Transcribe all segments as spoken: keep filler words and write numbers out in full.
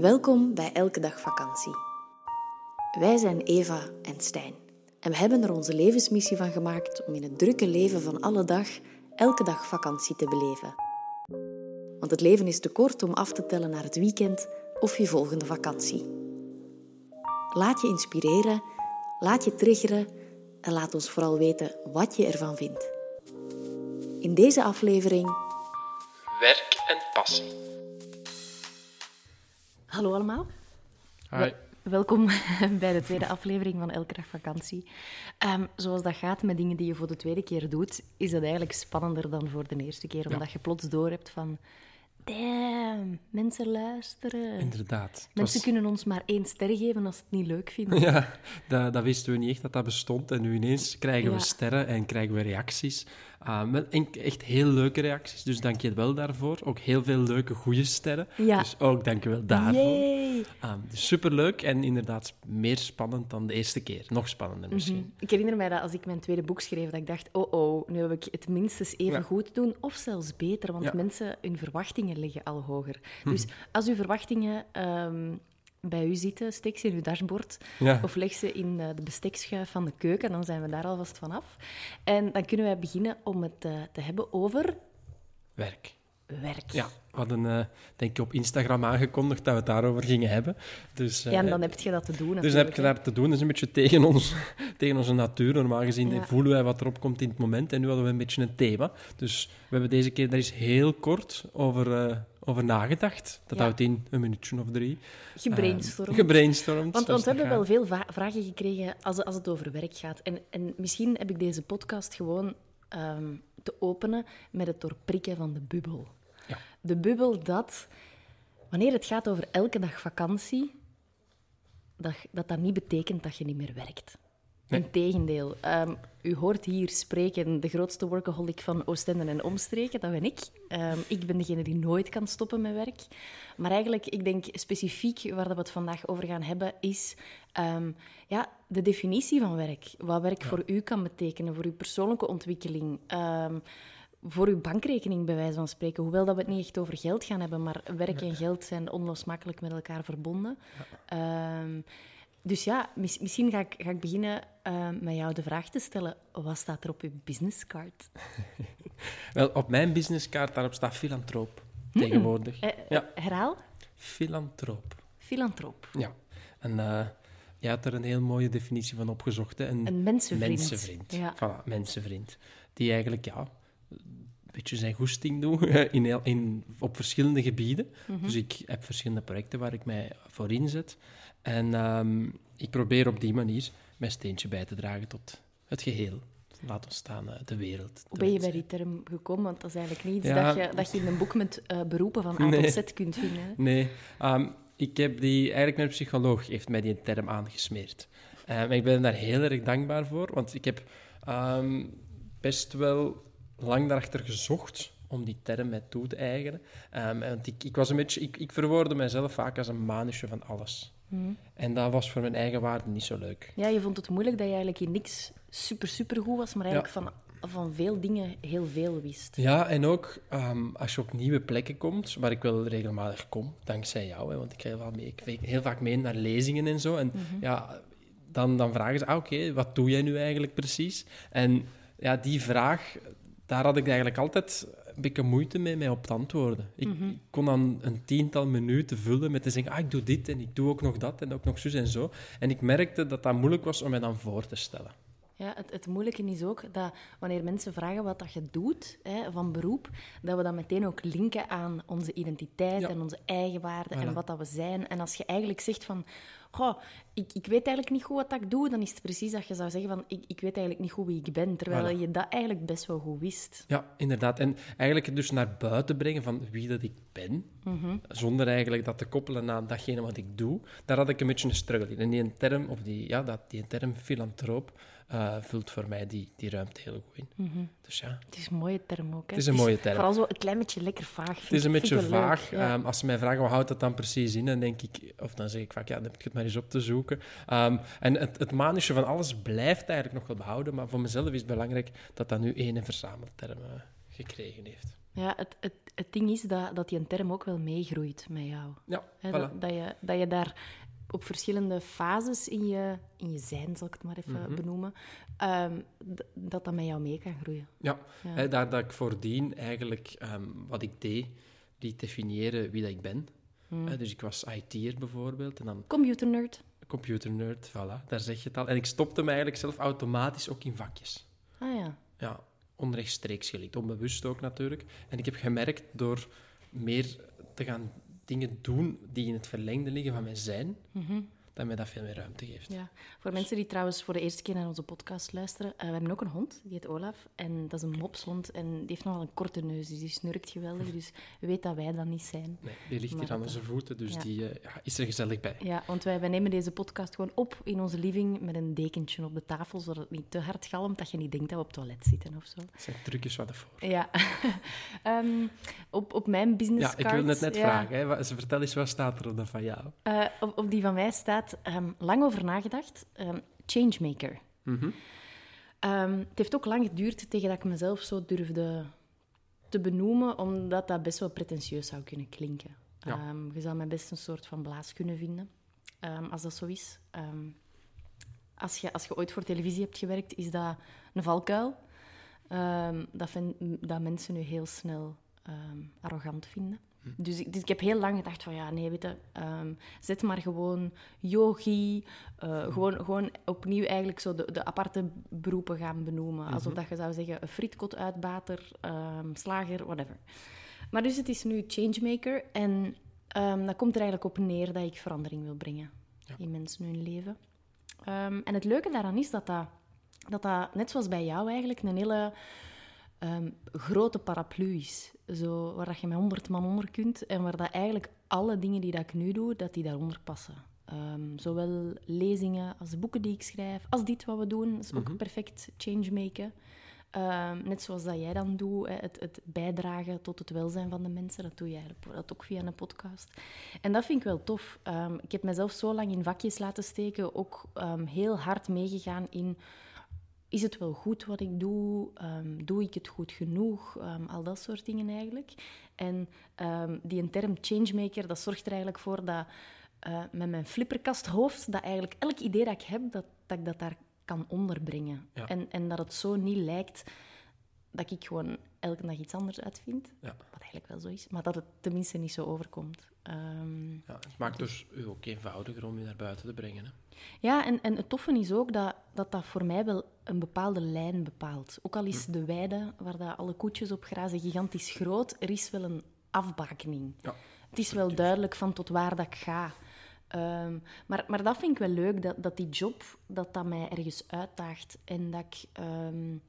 Welkom bij Elke Dag Vakantie. Wij zijn Eva en Stijn en we hebben er onze levensmissie van gemaakt om in het drukke leven van alle dag elke dag vakantie te beleven. Want het leven is te kort om af te tellen naar het weekend of je volgende vakantie. Laat je inspireren, laat je triggeren en laat ons vooral weten wat je ervan vindt. In deze aflevering... Werk en passie. Hallo allemaal. Hi. Welkom bij de tweede aflevering van Elke Dag Vakantie. Um, zoals dat gaat met dingen die je voor de tweede keer doet, is dat eigenlijk spannender dan voor de eerste keer. Omdat ja. je plots door hebt van... Damn, mensen luisteren. Inderdaad. Mensen was... kunnen ons maar één ster geven als ze het niet leuk vinden. Ja, dat, dat wisten we niet echt dat dat bestond. En nu ineens krijgen ja. we sterren en krijgen we reacties. Uh, met echt heel leuke reacties, dus dank je wel daarvoor. Ook heel veel leuke, goede sterren. Ja. Dus ook dank je wel daarvoor. Uh, dus superleuk en inderdaad meer spannend dan de eerste keer. Nog spannender misschien. Mm-hmm. Ik herinner mij dat als ik mijn tweede boek schreef, dat ik dacht, oh oh, nu heb ik het minstens even ja. goed doen of zelfs beter, want ja. mensen, hun verwachtingen liggen al hoger. Dus als uw verwachtingen um, bij u zitten, steek ze in uw dashboard ja. of leg ze in uh, de bestekschuif van de keuken, dan zijn we daar alvast vanaf. En dan kunnen wij beginnen om het uh, te hebben over... Werk. Werk. Ja, we hadden, uh, denk ik, op Instagram aangekondigd dat we het daarover gingen hebben. Dus, uh, ja, en dan heb je dat te doen. Natuurlijk. Dus dan heb je dat te doen. Dat is een beetje tegen, ons, tegen onze natuur. Normaal gezien ja. voelen wij wat erop komt in het moment. En nu hadden we een beetje een thema. Dus we hebben deze keer daar eens heel kort over... Uh, over nagedacht. Dat ja. houdt in een minuutje of drie. Gebrainstormd. Uh, gebrainstormd. Want, want we hebben wel veel va- vragen gekregen als, als het over werk gaat. En, en misschien heb ik deze podcast gewoon um, te openen met het doorprikken van de bubbel. Ja. De bubbel dat, wanneer het gaat over elke dag vakantie, dat dat, dat niet betekent dat je niet meer werkt. Nee. Integendeel. Um, u hoort hier spreken de grootste workaholic van Oostende en omstreken, dat ben ik. Um, ik ben degene die nooit kan stoppen met werk. Maar eigenlijk, ik denk specifiek waar we het vandaag over gaan hebben, is um, ja, de definitie van werk. Wat werk ja. voor u kan betekenen, voor uw persoonlijke ontwikkeling, um, voor uw bankrekening bij wijze van spreken. Hoewel dat we het niet echt over geld gaan hebben, maar werk nee. en geld zijn onlosmakelijk met elkaar verbonden. Ja. Um, Dus ja, misschien ga ik, ga ik beginnen uh, met jou de vraag te stellen. Wat staat er op je businesscard? Wel, op mijn businesscard, daarop staat filantroop mm-hmm. tegenwoordig. Uh, ja. Herhaal? Filantroop. Filantroop. Ja. En uh, jij had er een heel mooie definitie van opgezocht. Hè? Een, een mensenvriend. Mensenvriend. Ja. Voilà, mensenvriend. Die eigenlijk, ja... een beetje zijn goesting doen in heel, in, op verschillende gebieden. Mm-hmm. Dus ik heb verschillende projecten waar ik mij voor inzet. En um, ik probeer op die manier mijn steentje bij te dragen tot het geheel. Laat ons staan, uh, de wereld. Hoe ben je bij die term gekomen? Want dat is eigenlijk niet iets ja. dat, je, dat je in een boek met uh, beroepen van A nee. tot Z kunt vinden. Hè? Nee, um, ik heb die... Eigenlijk mijn psycholoog heeft mij die term aangesmeerd. Um, ik ben daar heel erg dankbaar voor, want ik heb um, best wel... lang daarachter gezocht om die term mij toe te eigenen. Um, want ik, ik, was een beetje, ik, ik verwoordde mezelf vaak als een manusje van alles. Mm. En dat was voor mijn eigen waarde niet zo leuk. Ja, je vond het moeilijk dat je eigenlijk in niks super, super goed was, maar eigenlijk ja. van, van veel dingen heel veel wist. Ja, en ook um, als je op nieuwe plekken komt, waar ik wel regelmatig kom, dankzij jou, hè, want ik ga heel, mee, ik ga heel vaak mee naar lezingen en zo. En mm-hmm. ja, dan, dan vragen ze, ah, oké, okay, wat doe jij nu eigenlijk precies? En ja, die vraag... daar had ik eigenlijk altijd een beetje moeite mee, mee op te antwoorden. Ik, mm-hmm. ik kon dan een tiental minuten vullen met te zeggen... ah, ik doe dit en ik doe ook nog dat en ook nog zus en zo. En ik merkte dat dat moeilijk was om mij dan voor te stellen. Ja, het, het moeilijke is ook dat wanneer mensen vragen wat dat je doet, hè, van beroep... dat we dat meteen ook linken aan onze identiteit ja. en onze eigen waarden voilà. en wat dat we zijn. En als je eigenlijk zegt van... goh, ik, ik weet eigenlijk niet goed wat ik doe, dan is het precies dat je zou zeggen van... ik, ik weet eigenlijk niet goed wie ik ben, terwijl voilà. je dat eigenlijk best wel goed wist. Ja, inderdaad. En eigenlijk het dus naar buiten brengen van wie dat ik ben, mm-hmm. zonder eigenlijk dat te koppelen aan datgene wat ik doe, daar had ik een beetje een struggle in. En die term, of die, ja, dat, die term filantroop uh, vult voor mij die, die ruimte heel goed in. Mm-hmm. Dus ja. Het is een mooie term ook, hè? Het is een mooie term. Vooral zo een klein beetje lekker vaag. Vind het is een beetje vaag. Leuk, ja. um, als ze mij vragen, wat houdt dat dan precies in? Dan denk ik, of dan zeg ik vaak, ja, dan heb ik het maar eens op te zoeken. Um, en het, het manusje van alles blijft eigenlijk nog wel behouden, maar voor mezelf is het belangrijk dat dat nu één en verzameld term uh, gekregen heeft. Ja, het, het, het ding is dat, dat die een term ook wel meegroeit met jou. Ja, He, voilà. dat, dat, je, dat je daar op verschillende fases in je, in je zijn, zal ik het maar even mm-hmm. benoemen, um, d- dat dat met jou mee kan groeien. Ja, ja. He, daar dat ik voordien eigenlijk um, wat ik deed, die definiëren wie dat ik ben. Mm. He, dus ik was I T'er bijvoorbeeld. En dan... Computer nerd. Computer nerd, voilà, daar zeg je het al. En ik stopte me eigenlijk zelf automatisch ook in vakjes. Ah ja. Ja. Onrechtstreeks gelikt, onbewust ook natuurlijk. En ik heb gemerkt door meer te gaan dingen doen die in het verlengde liggen van mijn zijn, mm-hmm. dat mij dat veel meer ruimte geeft. Ja. Voor dus... mensen die trouwens voor de eerste keer naar onze podcast luisteren, uh, we hebben ook een hond, die heet Olaf, en dat is een mopshond en die heeft nogal een korte neus, dus die snurkt geweldig, dus weet dat wij dat niet zijn. Nee, die ligt maar hier aan onze uh, voeten, dus ja. die uh, ja, is er gezellig bij. Ja, want wij, wij nemen deze podcast gewoon op in onze living met een dekentje op de tafel, zodat het niet te hard galmt, dat je niet denkt dat we op het toilet zitten of zo. Dat zijn trucjes wat ervoor. Ja. um, op, op mijn businesscard... Ja, ik wil het net ja. vragen, hè. Wat, vertel eens, wat staat er op dat van jou? Uh, op, op die van mij staat Um, lang over nagedacht. Um, changemaker. Mm-hmm. Um, het heeft ook lang geduurd tegen dat ik mezelf zo durfde te benoemen, omdat dat best wel pretentieus zou kunnen klinken. Ja. Um, je zou mij best een soort van blaas kunnen vinden, um, als dat zo is. Um, als je, als je ooit voor televisie hebt gewerkt, is dat een valkuil. Um, dat, vind, dat mensen nu heel snel um, arrogant vinden. Dus ik, dus ik heb heel lang gedacht van, ja, nee, weet je, um, zet maar gewoon yogi, uh, gewoon, gewoon opnieuw eigenlijk zo de, de aparte beroepen gaan benoemen. Alsof mm-hmm. dat je zou zeggen, een frietkot-uitbater, um, slager, whatever. Maar dus het is nu changemaker en um, dat komt er eigenlijk op neer dat ik verandering wil brengen ja. in mensen hun leven. Um, en het leuke daaraan is dat dat, dat dat, net zoals bij jou eigenlijk, een hele... Um, grote paraplu's, zo, waar dat je met honderd man onder kunt en waar dat eigenlijk alle dingen die dat ik nu doe, dat die daaronder passen. Um, zowel lezingen als de boeken die ik schrijf, als dit wat we doen, dat is mm-hmm. ook perfect changemaken. Um, net zoals dat jij dan doet, het, het bijdragen tot het welzijn van de mensen, dat doe je eigenlijk dat ook via een podcast. En dat vind ik wel tof. Um, ik heb mezelf zo lang in vakjes laten steken, ook um, heel hard meegegaan in... Is het wel goed wat ik doe? Um, doe ik het goed genoeg? Um, al dat soort dingen eigenlijk. En um, die een term changemaker, dat zorgt er eigenlijk voor dat uh, met mijn flipperkasthoofd, dat eigenlijk elk idee dat ik heb, dat, dat ik dat daar kan onderbrengen. Ja. En, en dat het zo niet lijkt dat ik gewoon elke dag iets anders uitvind. Ja. Wat eigenlijk wel zo is. Maar dat het tenminste niet zo overkomt. Um, ja, het maakt dus u ook eenvoudiger om je naar buiten te brengen, hè? Ja, en, en het toffe is ook dat, dat dat voor mij wel een bepaalde lijn bepaalt. Ook al is de weide, waar dat alle koetjes op grazen, gigantisch groot, er is wel een afbakening. Ja, het is wel duidelijk van tot waar dat ik ga. Um, maar, maar dat vind ik wel leuk, dat, dat die job dat dat mij ergens uitdaagt. En dat ik, um,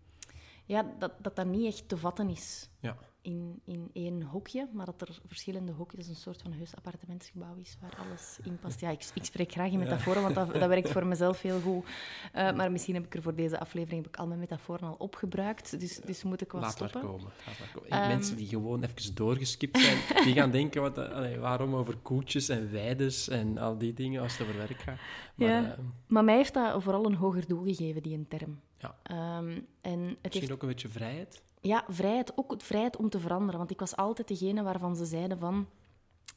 ja, dat, dat dat niet echt te vatten is ja. in, in één hokje. Maar dat er verschillende hokjes, een soort van heus appartementsgebouw is waar alles in past. Ja, ik, ik spreek graag in metaforen, want dat, dat werkt voor mezelf heel goed. Uh, maar misschien heb ik er voor deze aflevering heb ik al mijn metaforen al opgebruikt. Dus, dus moet ik wat laat stoppen. Maar komen, laat maar komen. Um, Mensen die gewoon even doorgeskipt zijn, die gaan denken, wat, allee, waarom over koetjes en weides en al die dingen als het over werk gaat. Maar, ja. uh, maar mij heeft dat vooral een hoger doel gegeven, die een term. Ja. Um, en het Misschien heeft... ook een beetje vrijheid? Ja, vrijheid. Ook vrijheid om te veranderen. Want ik was altijd degene waarvan ze zeiden van...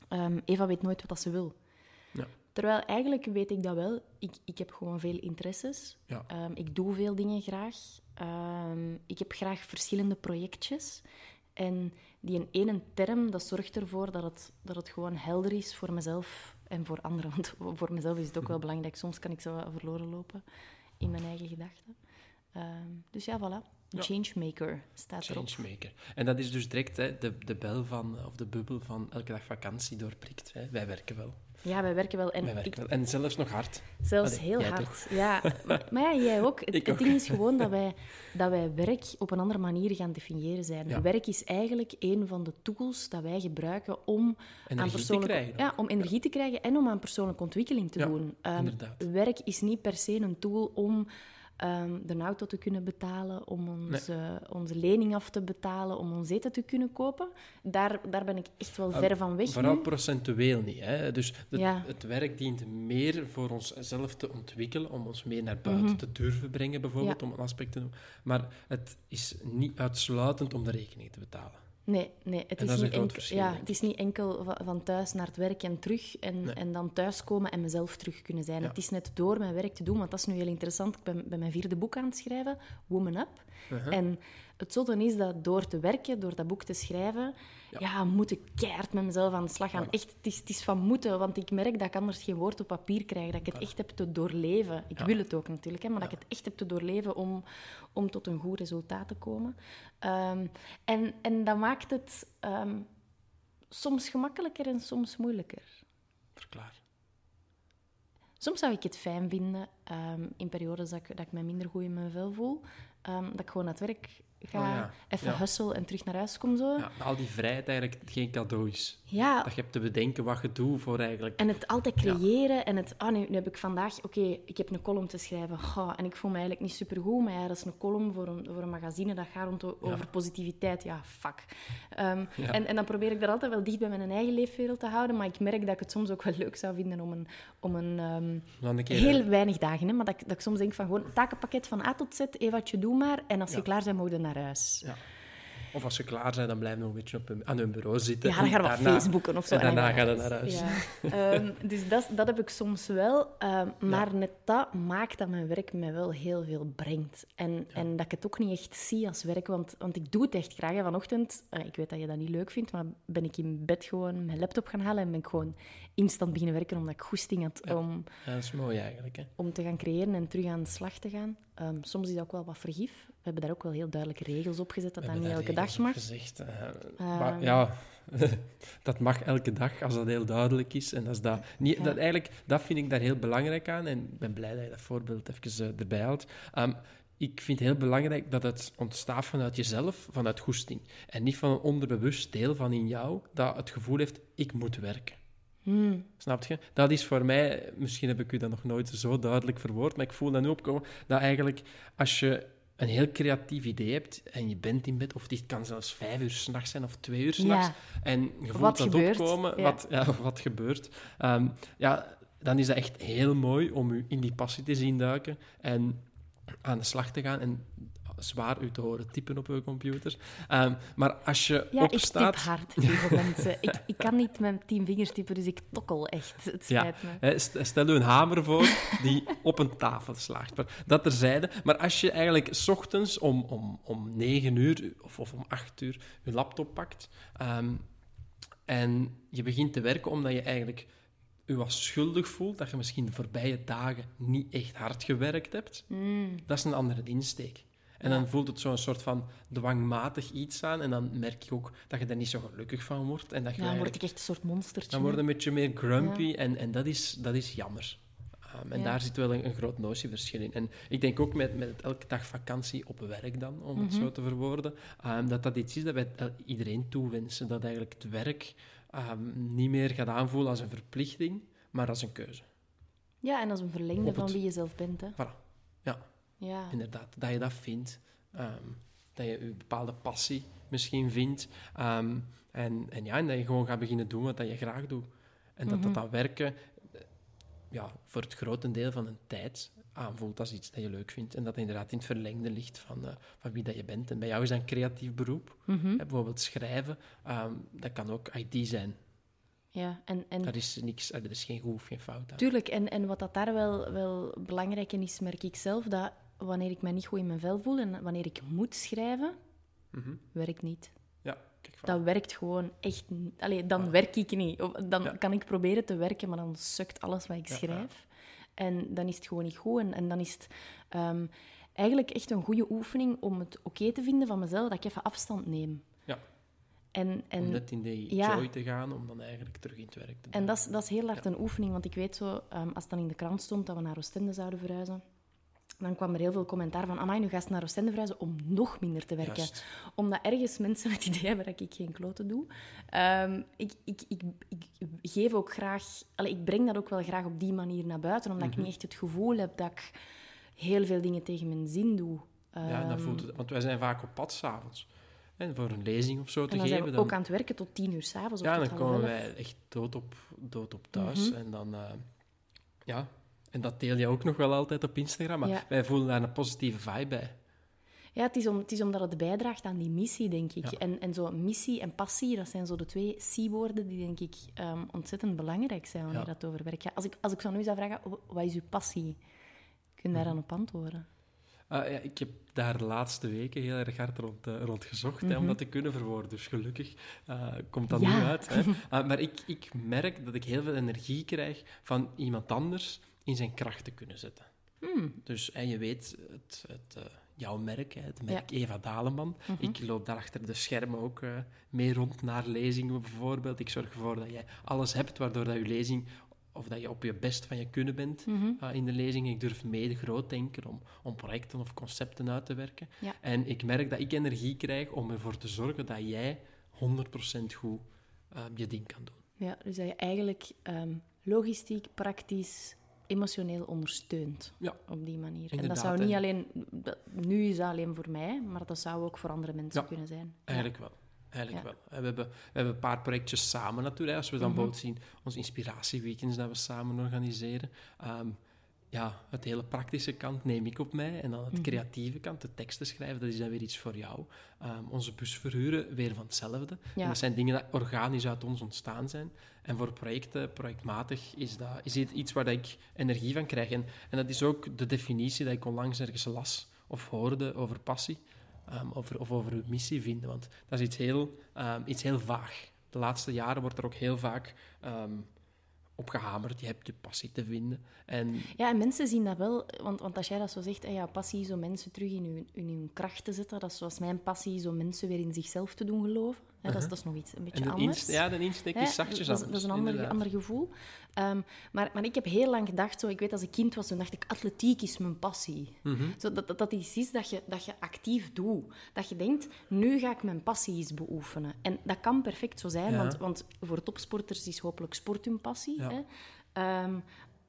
Um, Eva weet nooit wat ze wil. Ja. Terwijl eigenlijk weet ik dat wel. Ik, ik heb gewoon veel interesses. Ja. Um, ik doe veel dingen graag. Um, ik heb graag verschillende projectjes. En die in één term, dat zorgt ervoor dat het, dat het gewoon helder is voor mezelf en voor anderen. Want voor mezelf is het ook wel belangrijk. Soms kan ik zo verloren lopen in mijn eigen gedachten. Um, dus ja, voilà. Ja. Changemaker staat erop. Changemaker. En dat is dus direct hè, de, de bel van, of de bubbel van elke dag vakantie doorprikt. Hè. Wij werken wel. Ja, wij werken wel. En, wij werken ik... wel. en zelfs nog hard. Zelfs Allee, heel hard, toch? Ja. Maar, maar ja, jij ook. Het, het ook. ding is gewoon dat wij, dat wij werk op een andere manier gaan definiëren zijn. Ja. Werk is eigenlijk een van de tools dat wij gebruiken om... Energie persoonlijke... te krijgen. Ja, om energie ja. te krijgen en om aan persoonlijke ontwikkeling te ja, doen. Um, werk is niet per se een tool om... Um, de auto te kunnen betalen, om onze, nee. onze lening af te betalen, om ons eten te kunnen kopen. Daar, daar ben ik echt wel ver um, van weg Vooral nu. Procentueel niet. Hè? Dus de, ja. het werk dient meer voor onszelf te ontwikkelen, om ons meer naar buiten mm-hmm. te durven brengen, bijvoorbeeld, ja. om een aspect te noemen. Maar het is niet uitsluitend om de rekening te betalen. Nee, nee het, is niet enkel, verschil, ja, het is niet enkel van thuis naar het werk en terug en, nee. en dan thuiskomen en mezelf terug kunnen zijn. Ja. Het is net door mijn werk te doen, want dat is nu heel interessant. Ik ben bij mijn vierde boek aan het schrijven, Woman Up. Uh-huh. En het zotte is dat door te werken, door dat boek te schrijven, ja, ja moet ik keihard met mezelf aan de slag gaan. Voilà. Echt, het is, het is van moeten, want ik merk dat ik anders geen woord op papier krijg. Dat ik het voilà. echt heb te doorleven. Ik ja. wil het ook natuurlijk, hè, maar ja. dat ik het echt heb te doorleven om, om tot een goed resultaat te komen. Um, en, en dat maakt het um, soms gemakkelijker en soms moeilijker. Verklaar. Soms zou ik het fijn vinden, um, in periodes dat ik, dat ik mij minder goed in mijn vel voel, um, dat ik gewoon naar het werk ga, oh ja. even ja. hustle en terug naar huis kom. Zo. Ja, al die vrijheid eigenlijk geen cadeau is. Ja. Dat je hebt te bedenken wat je doet voor eigenlijk... En het altijd creëren ja. en het... Ah, nu, nu heb ik vandaag... Oké, okay, ik heb een column te schrijven. Goh, en ik voel me eigenlijk niet supergoed, maar ja, dat is een column voor een, voor een magazine. Dat gaat rond over ja. positiviteit. Ja, fuck. Um, ja. En, en dan probeer ik dat altijd wel dicht bij mijn eigen leefwereld te houden, maar ik merk dat ik het soms ook wel leuk zou vinden om een... Om een, um, een keer, heel hè? weinig dagen, hè, maar dat, dat ik soms denk van gewoon takenpakket van A tot Z, Evatje, doe maar. En als ja. je klaar bent, mogen naar huis. Ja. Of als ze klaar zijn, dan blijven we nog een beetje op hun, aan hun bureau zitten. Ja, dan gaan we daarna, wat Facebooken of zo. En daarna gaan we naar huis. Ja. um, dus dat, dat heb ik soms wel. Um, maar ja. net dat maakt dat mijn werk mij wel heel veel brengt. En, ja. en dat ik het ook niet echt zie als werk. Want, want ik doe het echt graag. Hè. Vanochtend, uh, ik weet dat je dat niet leuk vindt, maar ben ik in bed gewoon mijn laptop gaan halen en ben ik gewoon instant beginnen werken, omdat ik goesting had ja. om... Ja, dat is mooi eigenlijk. Hè. Om te gaan creëren en terug aan de slag te gaan. Um, soms is dat ook wel wat vergif. We hebben daar ook wel heel duidelijke regels op gezet, dat dat niet elke dag mag. Gezegd, uh, uh, maar, ja, dat mag elke dag, als dat heel duidelijk is. En dat, is dat, niet, ja. dat, eigenlijk, dat vind ik daar heel belangrijk aan. En ik ben blij dat je dat voorbeeld even uh, erbij haalt. Um, ik vind het heel belangrijk dat het ontstaat vanuit jezelf, vanuit goesting. En niet van een onderbewust deel van in jou, dat het gevoel heeft, ik moet werken. Hmm. Snap je? Dat is voor mij, misschien heb ik u dat nog nooit zo duidelijk verwoord, maar ik voel dat nu opkomen, dat eigenlijk als je een heel creatief idee hebt en je bent in bed, of dit kan zelfs vijf uur 's nachts zijn of twee uur 's nachts, ja. en je voelt wat dat gebeurt. opkomen, ja. Wat, ja, wat gebeurt, um, ja, dan is dat echt heel mooi om u in die passie te zien duiken en aan de slag te gaan en zwaar u te horen typen op uw computer. Um, maar als je ja, opstaat... Ja, ik typ hard, lieve mensen. Ik, ik kan niet met tien vingers typen, dus ik tokkel echt. Het spijt ja. me. Stel u een hamer voor die op een tafel slaagt. Maar dat terzijde. Maar als je eigenlijk 's ochtends om, om, om negen uur of, of om acht uur je laptop pakt um, en je begint te werken omdat je eigenlijk je wat schuldig voelt, dat je misschien de voorbije dagen niet echt hard gewerkt hebt, mm. dat is een andere insteek. En dan voelt het zo'n soort van dwangmatig iets aan. En dan merk je ook dat je daar niet zo gelukkig van wordt. En dat je ja, dan word ik echt een soort monstertje. Dan word je een beetje meer grumpy. Ja. En, en dat, is, dat is jammer. Um, en ja. daar zit wel een, een groot notieverschil in. En ik denk ook met, met elke dag vakantie op werk dan, om mm-hmm. het zo te verwoorden, um, dat dat iets is dat wij iedereen toewensen. Dat eigenlijk het werk um, niet meer gaat aanvoelen als een verplichting, maar als een keuze. Ja, en als een verlengde het... van wie je zelf bent. Hè? Voilà, ja. Ja. Inderdaad, dat je dat vindt. Um, dat je een bepaalde passie misschien vindt. Um, en, en, ja, en dat je gewoon gaat beginnen doen wat je graag doet. En dat mm-hmm. dat, dat werken ja, voor het grotendeel van een tijd aanvoelt als iets dat je leuk vindt. En dat inderdaad in het verlengde ligt van, uh, van wie dat je bent. En bij jou is dat een creatief beroep. Mm-hmm. Hè, bijvoorbeeld schrijven, um, dat kan ook I T zijn. Ja, en, en... Er is niks, er is geen goed of geen fout aan. Tuurlijk, en, en wat dat daar wel, wel belangrijk in is, merk ik zelf, dat wanneer ik mij niet goed in mijn vel voel en wanneer ik moet schrijven, mm-hmm. werkt niet. Ja, kijk, dat werkt gewoon echt niet. Allee, dan ja. werk ik niet. Of, dan ja. kan ik proberen te werken, maar dan sukt alles wat ik ja, schrijf. Ja. En dan is het gewoon niet goed. En, en dan is het um, eigenlijk echt een goede oefening om het oké te vinden van mezelf, dat ik even afstand neem. Ja. En, en, om net in de ja. joy te gaan, om dan eigenlijk terug in het werk te doen. En dat is, dat is heel hard ja. een oefening, want ik weet zo, um, als het dan in de krant stond dat we naar Oostende zouden verhuizen, dan kwam er heel veel commentaar van, amai, nu ga je naar Oostende verhuizen om nog minder te werken. Just. Omdat ergens mensen het idee hebben dat ik geen klote doe. Um, ik, ik, ik, ik, ik geef ook graag... Allee, ik breng dat ook wel graag op die manier naar buiten, omdat mm-hmm. ik niet echt het gevoel heb dat ik heel veel dingen tegen mijn zin doe. Um, ja, dat voelt het, want wij zijn vaak op pad 's avonds. En voor een lezing of zo te geven. En dan zijn we ook aan het werken tot tien uur 's avonds. Ja, dan komen wij echt dood op, dood op thuis. Mm-hmm. En dan... Uh, ja... En dat deel je ook nog wel altijd op Instagram, maar ja. wij voelen daar een positieve vibe bij. Ja, het is, om, het is omdat het bijdraagt aan die missie, denk ik. Ja. En, en zo missie en passie, dat zijn zo de twee C-woorden die, denk ik, um, ontzettend belangrijk zijn wanneer ja. dat over werk gaat. Als ik, als ik zo nu zou vragen, wat is uw passie? Kun je daar dan op antwoorden? Uh, ja, ik heb daar de laatste weken heel erg hard rond, uh, rond gezocht, mm-hmm. hè, om dat te kunnen verwoorden. Dus gelukkig uh, komt dat ja. nu uit. Hè. Uh, maar ik, ik merk dat ik heel veel energie krijg van iemand anders in zijn kracht te kunnen zetten. Mm. Dus en je weet, het, het, uh, jouw merk, het merk ja. Eva Daleman. Mm-hmm. Ik loop daar achter de schermen ook uh, mee rond naar lezingen bijvoorbeeld. Ik zorg ervoor dat jij alles hebt waardoor dat je lezing... of dat je op je best van je kunnen bent mm-hmm. uh, in de lezing. Ik durf mede groot denken om, om projecten of concepten uit te werken. Ja. En ik merk dat ik energie krijg om ervoor te zorgen dat jij honderd procent goed uh, je ding kan doen. Ja, dus dat je eigenlijk um, logistiek, praktisch, emotioneel ondersteunt ja. op die manier. Inderdaad, en dat zou niet en... alleen... Nu is dat alleen voor mij, maar dat zou ook voor andere mensen ja. kunnen zijn. Eigenlijk ja. wel. Eigenlijk ja. wel. We hebben, we hebben een paar projectjes samen natuurlijk. Als we dan mm-hmm. bijvoorbeeld zien, onze inspiratieweekends dat we samen organiseren. Um, ja, het hele praktische kant neem ik op mij. En dan het mm-hmm. creatieve kant, de teksten schrijven, dat is dan weer iets voor jou. Um, onze bus verhuren, weer van hetzelfde. Ja. En dat zijn dingen die organisch uit ons ontstaan zijn. En voor projecten, projectmatig, is dat is dit iets waar ik energie van krijg. En, en dat is ook de definitie dat ik onlangs ergens las of hoorde over passie. Um, of, of over uw missie vinden, want dat is iets heel, um, iets heel vaag. De laatste jaren wordt er ook heel vaak um, op gehamerd, je hebt je passie te vinden. En... Ja, en mensen zien dat wel, want, want als jij dat zo zegt, hey, ja, passie is om mensen terug in hun, in hun kracht te zetten, dat is zoals mijn passie is om mensen weer in zichzelf te doen geloven. Ja, uh-huh. dat, is, dat is nog iets, een beetje en anders. Inst- ja, de insteek is ja, zachtjes dat, anders. Dat is een ander, ander gevoel. Um, maar, maar ik heb heel lang gedacht, zo, ik weet als ik kind was, toen dacht ik, atletiek is mijn passie. Uh-huh. Zo, dat, dat, dat is iets dat je, dat je actief doet. Dat je denkt, nu ga ik mijn passie eens beoefenen. En dat kan perfect zo zijn, ja. want, want voor topsporters is hopelijk sport hun passie. Ja. Hè? Um,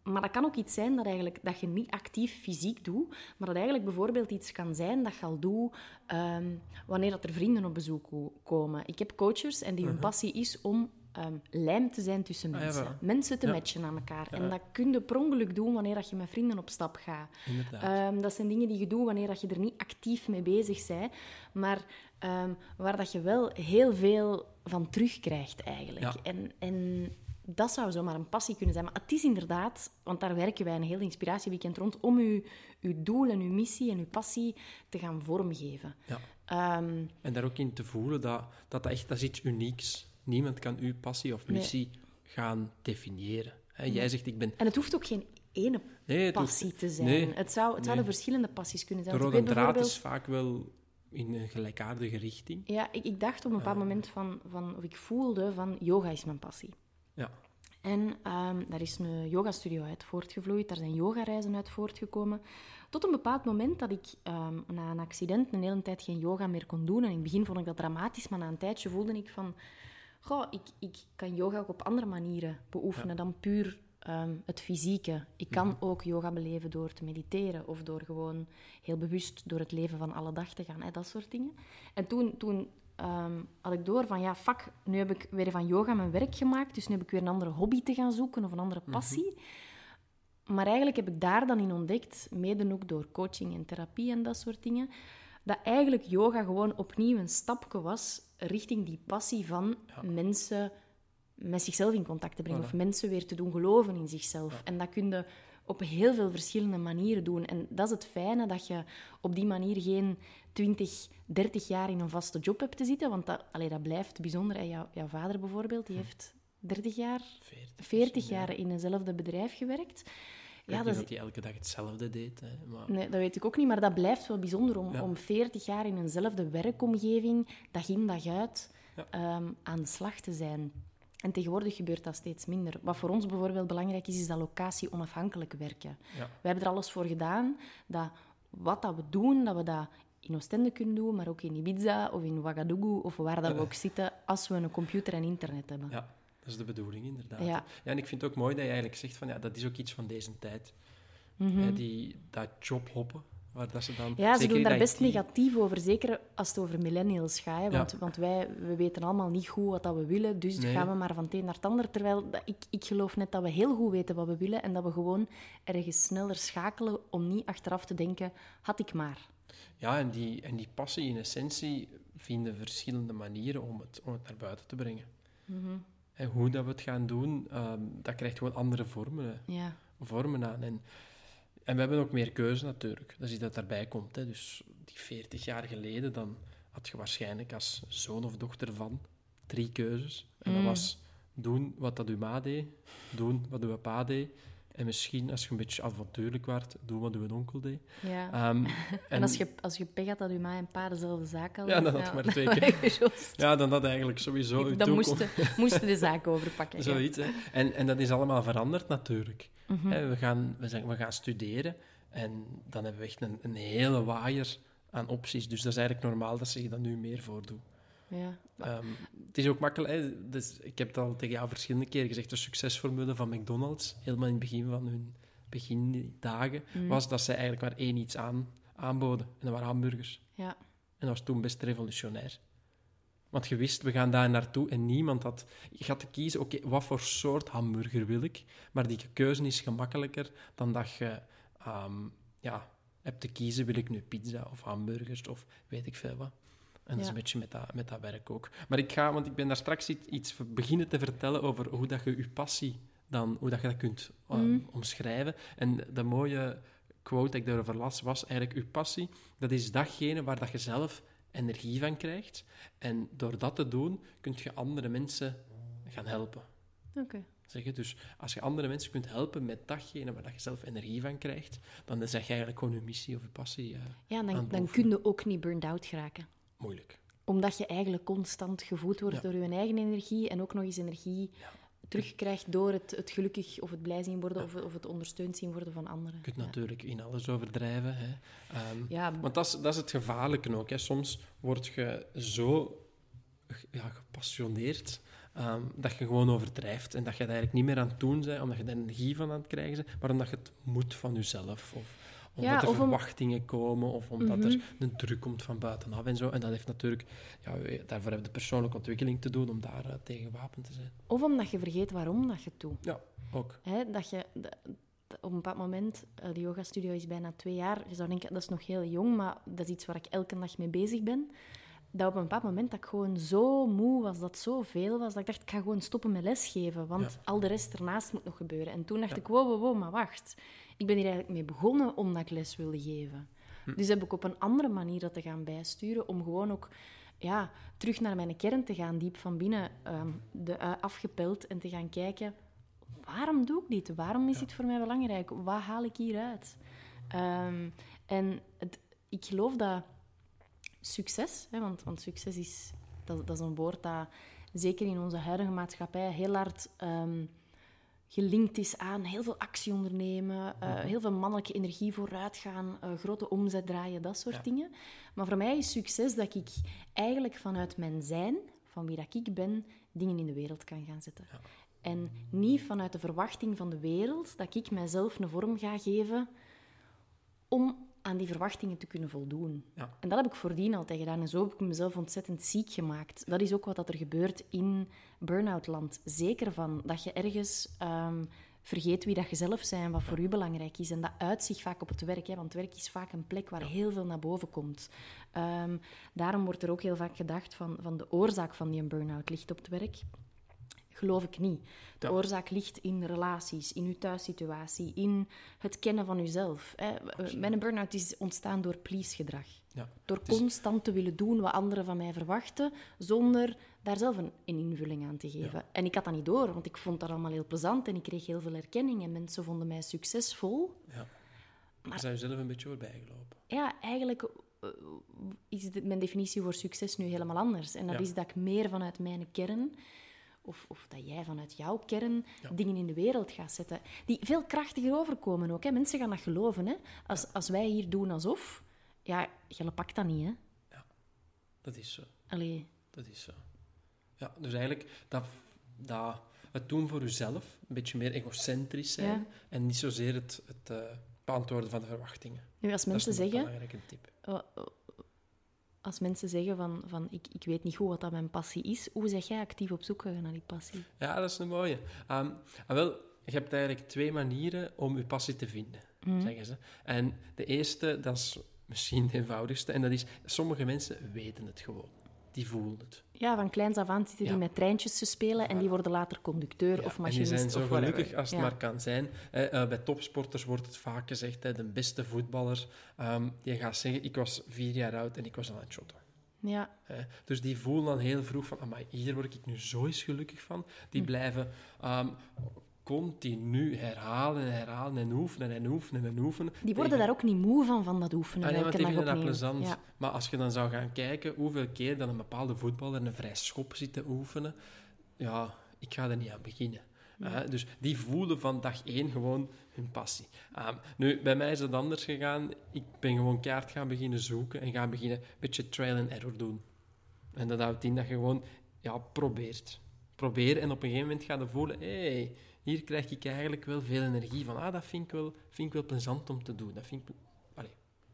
maar dat kan ook iets zijn dat, eigenlijk, dat je niet actief fysiek doet, maar dat eigenlijk bijvoorbeeld iets kan zijn dat je al doet um, wanneer dat er vrienden op bezoek komen. Ik heb coaches en die hun passie is om um, lijm te zijn tussen mensen. Ah, mensen te ja. matchen aan elkaar. Ja. En dat kun je per ongeluk doen wanneer dat je met vrienden op stap gaat. Um, dat zijn dingen die je doet wanneer dat je er niet actief mee bezig bent, maar um, waar dat je wel heel veel van terugkrijgt eigenlijk. Ja. En... en dat zou zomaar een passie kunnen zijn. Maar het is inderdaad, want daar werken wij een heel inspiratieweekend rond, om uw, uw doel en uw missie en uw passie te gaan vormgeven. Ja. Um, en daar ook in te voelen, dat dat, echt, dat is iets unieks. Niemand kan uw passie of missie nee. gaan definiëren. He, jij nee. zegt, ik ben... En het hoeft ook geen ene nee, passie hoeft... te zijn. Nee. Het, zou, het nee. zouden verschillende passies kunnen zijn. De rode draad bijvoorbeeld... is vaak wel... in een gelijkaardige richting. Ja, ik, ik dacht op een bepaald uh, moment van, van... Of ik voelde van, yoga is mijn passie. Ja. En um, daar is een yogastudio uit voortgevloeid. Daar zijn yogareizen uit voortgekomen. Tot een bepaald moment dat ik um, na een accident een hele tijd geen yoga meer kon doen. En in het begin vond ik dat dramatisch, maar na een tijdje voelde ik van... Goh, ik, ik kan yoga ook op andere manieren beoefenen ja. dan puur um, het fysieke. Ik kan mm-hmm. ook yoga beleven door te mediteren. Of door gewoon heel bewust door het leven van alle dag te gaan. Hè, dat soort dingen. En toen... toen Um, had ik door van, ja, fuck, nu heb ik weer van yoga mijn werk gemaakt, dus nu heb ik weer een andere hobby te gaan zoeken of een andere passie. Mm-hmm. Maar eigenlijk heb ik daar dan in ontdekt, mede ook door coaching en therapie en dat soort dingen, dat eigenlijk yoga gewoon opnieuw een stapje was richting die passie van ja. mensen met zichzelf in contact te brengen. Voilà. Of mensen weer te doen geloven in zichzelf. Ja. En dat kun je op heel veel verschillende manieren doen. En dat is het fijne, dat je op die manier geen twintig, dertig jaar in een vaste job hebt te zitten. Want dat, allee, dat blijft bijzonder. En jou, jouw vader bijvoorbeeld, die heeft dertig jaar, veertig, veertig jaar in eenzelfde bedrijf gewerkt. Ik ja, dat is... dat hij elke dag hetzelfde deed. Hè, maar... Nee, dat weet ik ook niet, maar dat blijft wel bijzonder om, ja. om veertig jaar in eenzelfde werkomgeving, dag in, dag uit, ja. um, aan de slag te zijn. En tegenwoordig gebeurt dat steeds minder. Wat voor ons bijvoorbeeld belangrijk is, is dat locatie-onafhankelijk werken. Ja. We hebben er alles voor gedaan, dat wat dat we doen, dat we dat in Oostende kunnen doen, maar ook in Ibiza of in Ouagadougou of waar dat we ook zitten, als we een computer en internet hebben. Ja, dat is de bedoeling, inderdaad. Ja. Ja, en ik vind het ook mooi dat je eigenlijk zegt van, ja, dat is ook iets van deze tijd. Mm-hmm. Ja, die, dat jobhoppen. Dat ze dan ja, ze doen daar best die... negatief over, zeker als het over millennials gaat. Hè? Want, ja. want wij we weten allemaal niet goed wat dat we willen, dus nee. gaan we maar van het een naar het ander. Terwijl dat, ik, ik geloof net dat we heel goed weten wat we willen en dat we gewoon ergens sneller schakelen om niet achteraf te denken, had ik maar. Ja, en die, en die passie in essentie vinden verschillende manieren om het, om het naar buiten te brengen. Mm-hmm. En hoe dat we het gaan doen, um, dat krijgt gewoon andere vormen, ja. vormen aan. En, en we hebben ook meer keuze natuurlijk. Dat is iets dat daarbij komt. Hè. Dus die veertig jaar geleden, dan had je waarschijnlijk als zoon of dochter van drie keuzes. En dat mm. was doen wat dat uw ma deed, doen wat uw pa deed. En misschien, als je een beetje avontuurlijk werd, doen wat uw onkel deed. Ja. Um, en, en als je, als je pech had dat uw ma en pa dezelfde zaak hadden... Ja, dan had ja, maar twee keer. Ja, dan had eigenlijk sowieso... Ik, dan moesten moest de zaak overpakken. Zoiets, hè. En, en dat is allemaal veranderd natuurlijk. Mm-hmm. He, we, gaan, we, zijn, we gaan studeren en dan hebben we echt een, een hele waaier aan opties. Dus dat is eigenlijk normaal dat ze je dat nu meer voordoet. Ja. Um, het is ook makkelijk, hè? Dus ik heb het al tegen jou verschillende keren gezegd, de succesformule van McDonald's, helemaal in het begin van hun begindagen, mm. was dat zij eigenlijk maar één iets aan, aanboden. En dat waren hamburgers. Ja. En dat was toen best revolutionair. Want je wist, we gaan daar naartoe en niemand had... Je had te kiezen, oké, okay, wat voor soort hamburger wil ik? Maar die keuze is gemakkelijker dan dat je... Um, ja, hebt te kiezen, wil ik nu pizza of hamburgers of weet ik veel wat. En dat ja. is een beetje met dat, met dat werk ook. Maar ik ga, want ik ben daar straks iets beginnen te vertellen over hoe dat je je passie dan, hoe dat je dat kunt um, mm. omschrijven. En de mooie quote dat ik daarover las was eigenlijk, je passie, dat is datgene waar dat je zelf energie van krijgt. En door dat te doen, kun je andere mensen gaan helpen. Oké. Okay. Zeggen. Dus als je andere mensen kunt helpen met datgene waar je zelf energie van krijgt, dan zeg je eigenlijk gewoon je missie of je passie. Uh, ja, dan, dan kun je ook niet burned-out geraken. Moeilijk. Omdat je eigenlijk constant gevoed wordt ja. door je eigen energie en ook nog eens energie ja. terugkrijgt door het, het gelukkig of het blij zien worden ja. of, of het ondersteund zien worden van anderen. Je kunt ja. natuurlijk in alles overdrijven. Hè. Um, ja. Want dat is, dat is het gevaarlijke ook. Hè. Soms word je zo ja, gepassioneerd... Um, dat je gewoon overdrijft en dat je het eigenlijk niet meer aan het doen bent, omdat je er energie van aan het krijgen bent, maar omdat je het moet van jezelf. Of omdat ja, er of verwachtingen om... komen, of omdat mm-hmm. er een druk komt van buitenaf en zo. En dat heeft natuurlijk, ja, daarvoor heb je de persoonlijke ontwikkeling te doen om daar uh, tegen wapen te zijn. Of omdat je vergeet waarom dat je het doet. Ja, ook. He, dat je d- d- op een bepaald moment, uh, de yogastudio is bijna twee jaar, je zou denken dat is nog heel jong, maar dat is iets waar ik elke dag mee bezig ben. Dat op een bepaald moment dat ik gewoon zo moe was, dat zo veel was, dat ik dacht, ik ga gewoon stoppen met lesgeven, want ja. al de rest ernaast moet nog gebeuren. En toen dacht ja. ik, wow, wow, wow, maar wacht. Ik ben hier eigenlijk mee begonnen omdat ik les wilde geven. Hm. Dus heb ik op een andere manier dat te gaan bijsturen, om gewoon ook ja, terug naar mijn kern te gaan, diep van binnen um, de, uh, afgepeld en te gaan kijken, waarom doe ik dit? Waarom is ja. dit voor mij belangrijk? Wat haal ik hieruit? Um, en het, ik geloof dat... Succes, hè, want, want succes is, dat, dat is een woord dat zeker in onze huidige maatschappij heel hard um, gelinkt is aan heel veel actie ondernemen, uh, heel veel mannelijke energie vooruitgaan, uh, grote omzet draaien, dat soort ja. dingen. Maar voor mij is succes dat ik eigenlijk vanuit mijn zijn, van wie dat ik ben, dingen in de wereld kan gaan zetten. Ja. En niet vanuit de verwachting van de wereld dat ik mijzelf een vorm ga geven om... aan die verwachtingen te kunnen voldoen. Ja. En dat heb ik voordien altijd gedaan. En zo heb ik mezelf ontzettend ziek gemaakt. Dat is ook wat er gebeurt in burn-outland. Zeker van dat je ergens um, vergeet wie dat je zelf bent en wat voor u belangrijk is. En dat uitzicht vaak op het werk. Hè, want het werk is vaak een plek waar heel veel naar boven komt. Um, daarom wordt er ook heel vaak gedacht van, van de oorzaak van die burn-out ligt op het werk. Geloof ik niet. De ja. oorzaak ligt in relaties, in uw thuissituatie, in het kennen van uzelf. Hè. Mijn burn-out is ontstaan door please-gedrag. Ja. Door is... constant te willen doen wat anderen van mij verwachten, zonder daar zelf een, een invulling aan te geven. Ja. En ik had dat niet door, want ik vond dat allemaal heel plezant en ik kreeg heel veel erkenning en mensen vonden mij succesvol. Ja. Maar zijn zelf een beetje voorbij gelopen. Ja, eigenlijk... is de, mijn definitie voor succes nu helemaal anders. En dat ja. is dat ik meer vanuit mijn kern... Of, of dat jij vanuit jouw kern ja. dingen in de wereld gaat zetten. Die veel krachtiger overkomen ook. Hè. Mensen gaan dat geloven. Hè. Als, ja. als wij hier doen alsof... Ja, je pakt dat niet, hè. Ja, dat is zo. Allee. Dat is zo. Ja, dus eigenlijk dat, dat het doen voor jezelf, een beetje meer egocentrisch zijn, ja. en niet zozeer het, het uh, beantwoorden van de verwachtingen. Nu, als mensen dat is zeggen... een belangrijke tip. Oh, oh. Als mensen zeggen van, van ik, ik weet niet goed wat dat mijn passie is, hoe zeg jij actief op zoek gaan naar die passie? Ja, dat is een mooie. Um, wel, je hebt eigenlijk twee manieren om je passie te vinden, mm. zeggen ze. En de eerste, dat is misschien het eenvoudigste. En dat is, sommige mensen weten het gewoon. Die voelen het. Ja, van kleins af aan zitten die ja. met treintjes te spelen en ja. die worden later conducteur ja. of machinist. En die zijn zo gelukkig als het ja. maar kan zijn. Bij topsporters wordt het vaak gezegd, de beste voetballer, die gaat zeggen, ik was vier jaar oud en ik was aan het shotten. Ja. Dus die voelen dan heel vroeg van, amai, hier word ik nu zo eens gelukkig van. Die hm. blijven um, continu herhalen en herhalen en oefenen en oefenen en oefenen. Die worden en... daar ook niet moe van, van dat oefenen. Ah, nee, want die vinden dat plezant. Ja. Maar als je dan zou gaan kijken hoeveel keer dan een bepaalde voetballer een vrij schop zit te oefenen, ja, ik ga er niet aan beginnen. Uh, dus die voelen van dag één gewoon hun passie. Uh, nu, bij mij is het anders gegaan. Ik ben gewoon keihard gaan beginnen zoeken en gaan beginnen een beetje trial and error doen. En dat houdt in dat je gewoon ja, probeert. Probeer en op een gegeven moment gaan je voelen, hé, hey, hier krijg ik eigenlijk wel veel energie van. Ah, dat vind ik wel, vind ik wel plezant om te doen. Dat vind ik, allee,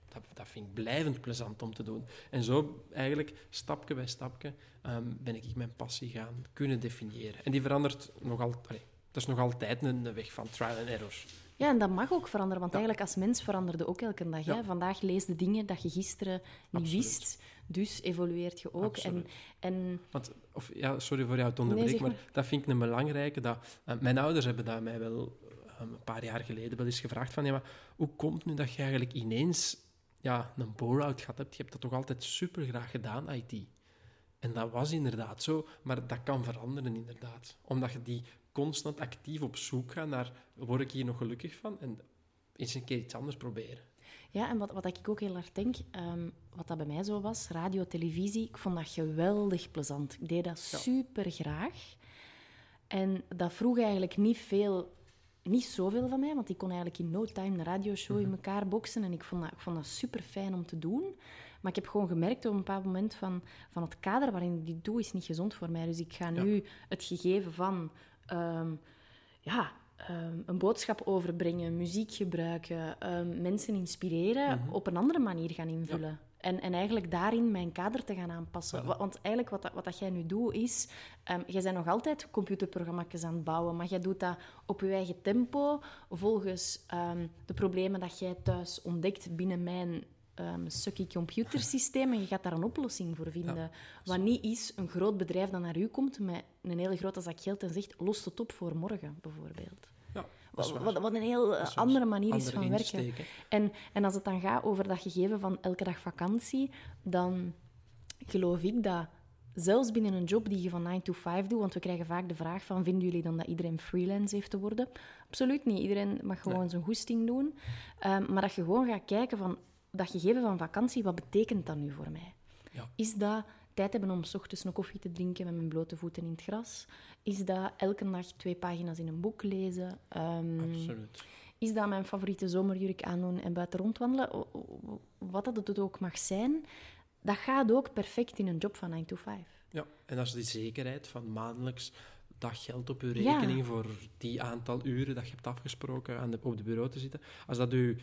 dat, dat vind ik blijvend plezant om te doen. En zo eigenlijk, stapje bij stapje, um, ben ik mijn passie gaan kunnen definiëren. En die verandert nogal... Allee, dat is nog altijd een weg van trial and error. Ja, en dat mag ook veranderen, want ja. eigenlijk als mens veranderde ook elke dag. Ja. Hè? Vandaag lees de dingen dat je gisteren niet wist, dus evolueert je ook. En, en... Want, of, ja, sorry voor jou te onderbreken, nee, zeg maar... maar dat vind ik een belangrijke. Dat, uh, mijn ouders hebben dat mij wel um, een paar jaar geleden wel eens gevraagd van, ja, maar hoe komt nu dat je eigenlijk ineens ja, een bore-out gehad hebt? Je hebt dat toch altijd supergraag gedaan, I T? En dat was inderdaad zo, maar dat kan veranderen inderdaad. Omdat je die... constant actief op zoek gaan naar, word ik hier nog gelukkig van? En eens een keer iets anders proberen. Ja, en wat, wat ik ook heel hard denk, um, wat dat bij mij zo was, radio, televisie, ik vond dat geweldig plezant. Ik deed dat ja. super graag. En dat vroeg eigenlijk niet veel, niet zoveel van mij, want ik kon eigenlijk in no time een radioshow mm-hmm. in elkaar boksen en ik vond dat, ik vond dat super fijn om te doen. Maar ik heb gewoon gemerkt op een bepaald moment van, van het kader waarin ik dit doe, is niet gezond voor mij. Dus ik ga nu ja. het gegeven van... Um, ja, um, een boodschap overbrengen, muziek gebruiken, um, mensen inspireren, mm-hmm. op een andere manier gaan invullen. Ja. En, en eigenlijk daarin mijn kader te gaan aanpassen. Voilà. Want eigenlijk wat, dat, wat dat jij nu doet is... Um, jij bent nog altijd computerprogramma's aan het bouwen, maar jij doet dat op je eigen tempo, volgens um, de problemen dat jij thuis ontdekt binnen mijn... Um, sucky computersysteem en je gaat daar een oplossing voor vinden. Ja, wat niet is een groot bedrijf dat naar u komt met een hele grote zak geld en zegt, los het op voor morgen, bijvoorbeeld. Ja, wat, wat, wat een heel andere manier andere is van werken. En, en als het dan gaat over dat gegeven van elke dag vakantie, dan geloof ik dat zelfs binnen een job die je van nine to five doet, want we krijgen vaak de vraag van, vinden jullie dan dat iedereen freelance heeft te worden? Absoluut niet. Iedereen mag gewoon nee. zijn goesting doen. Um, maar dat je gewoon gaat kijken van, dat gegeven van vakantie, wat betekent dat nu voor mij? Ja. Is dat tijd hebben om 's ochtends een koffie te drinken met mijn blote voeten in het gras? Is dat elke dag twee pagina's in een boek lezen? Um, Absoluut. Is dat mijn favoriete zomerjurk aandoen en buiten rondwandelen? Wat dat het ook mag zijn, dat gaat ook perfect in een job van nine to five. Ja, en dat is die zekerheid van maandelijks dat geld op je rekening ja. voor die aantal uren dat je hebt afgesproken aan de, op de bureau te zitten. Als dat u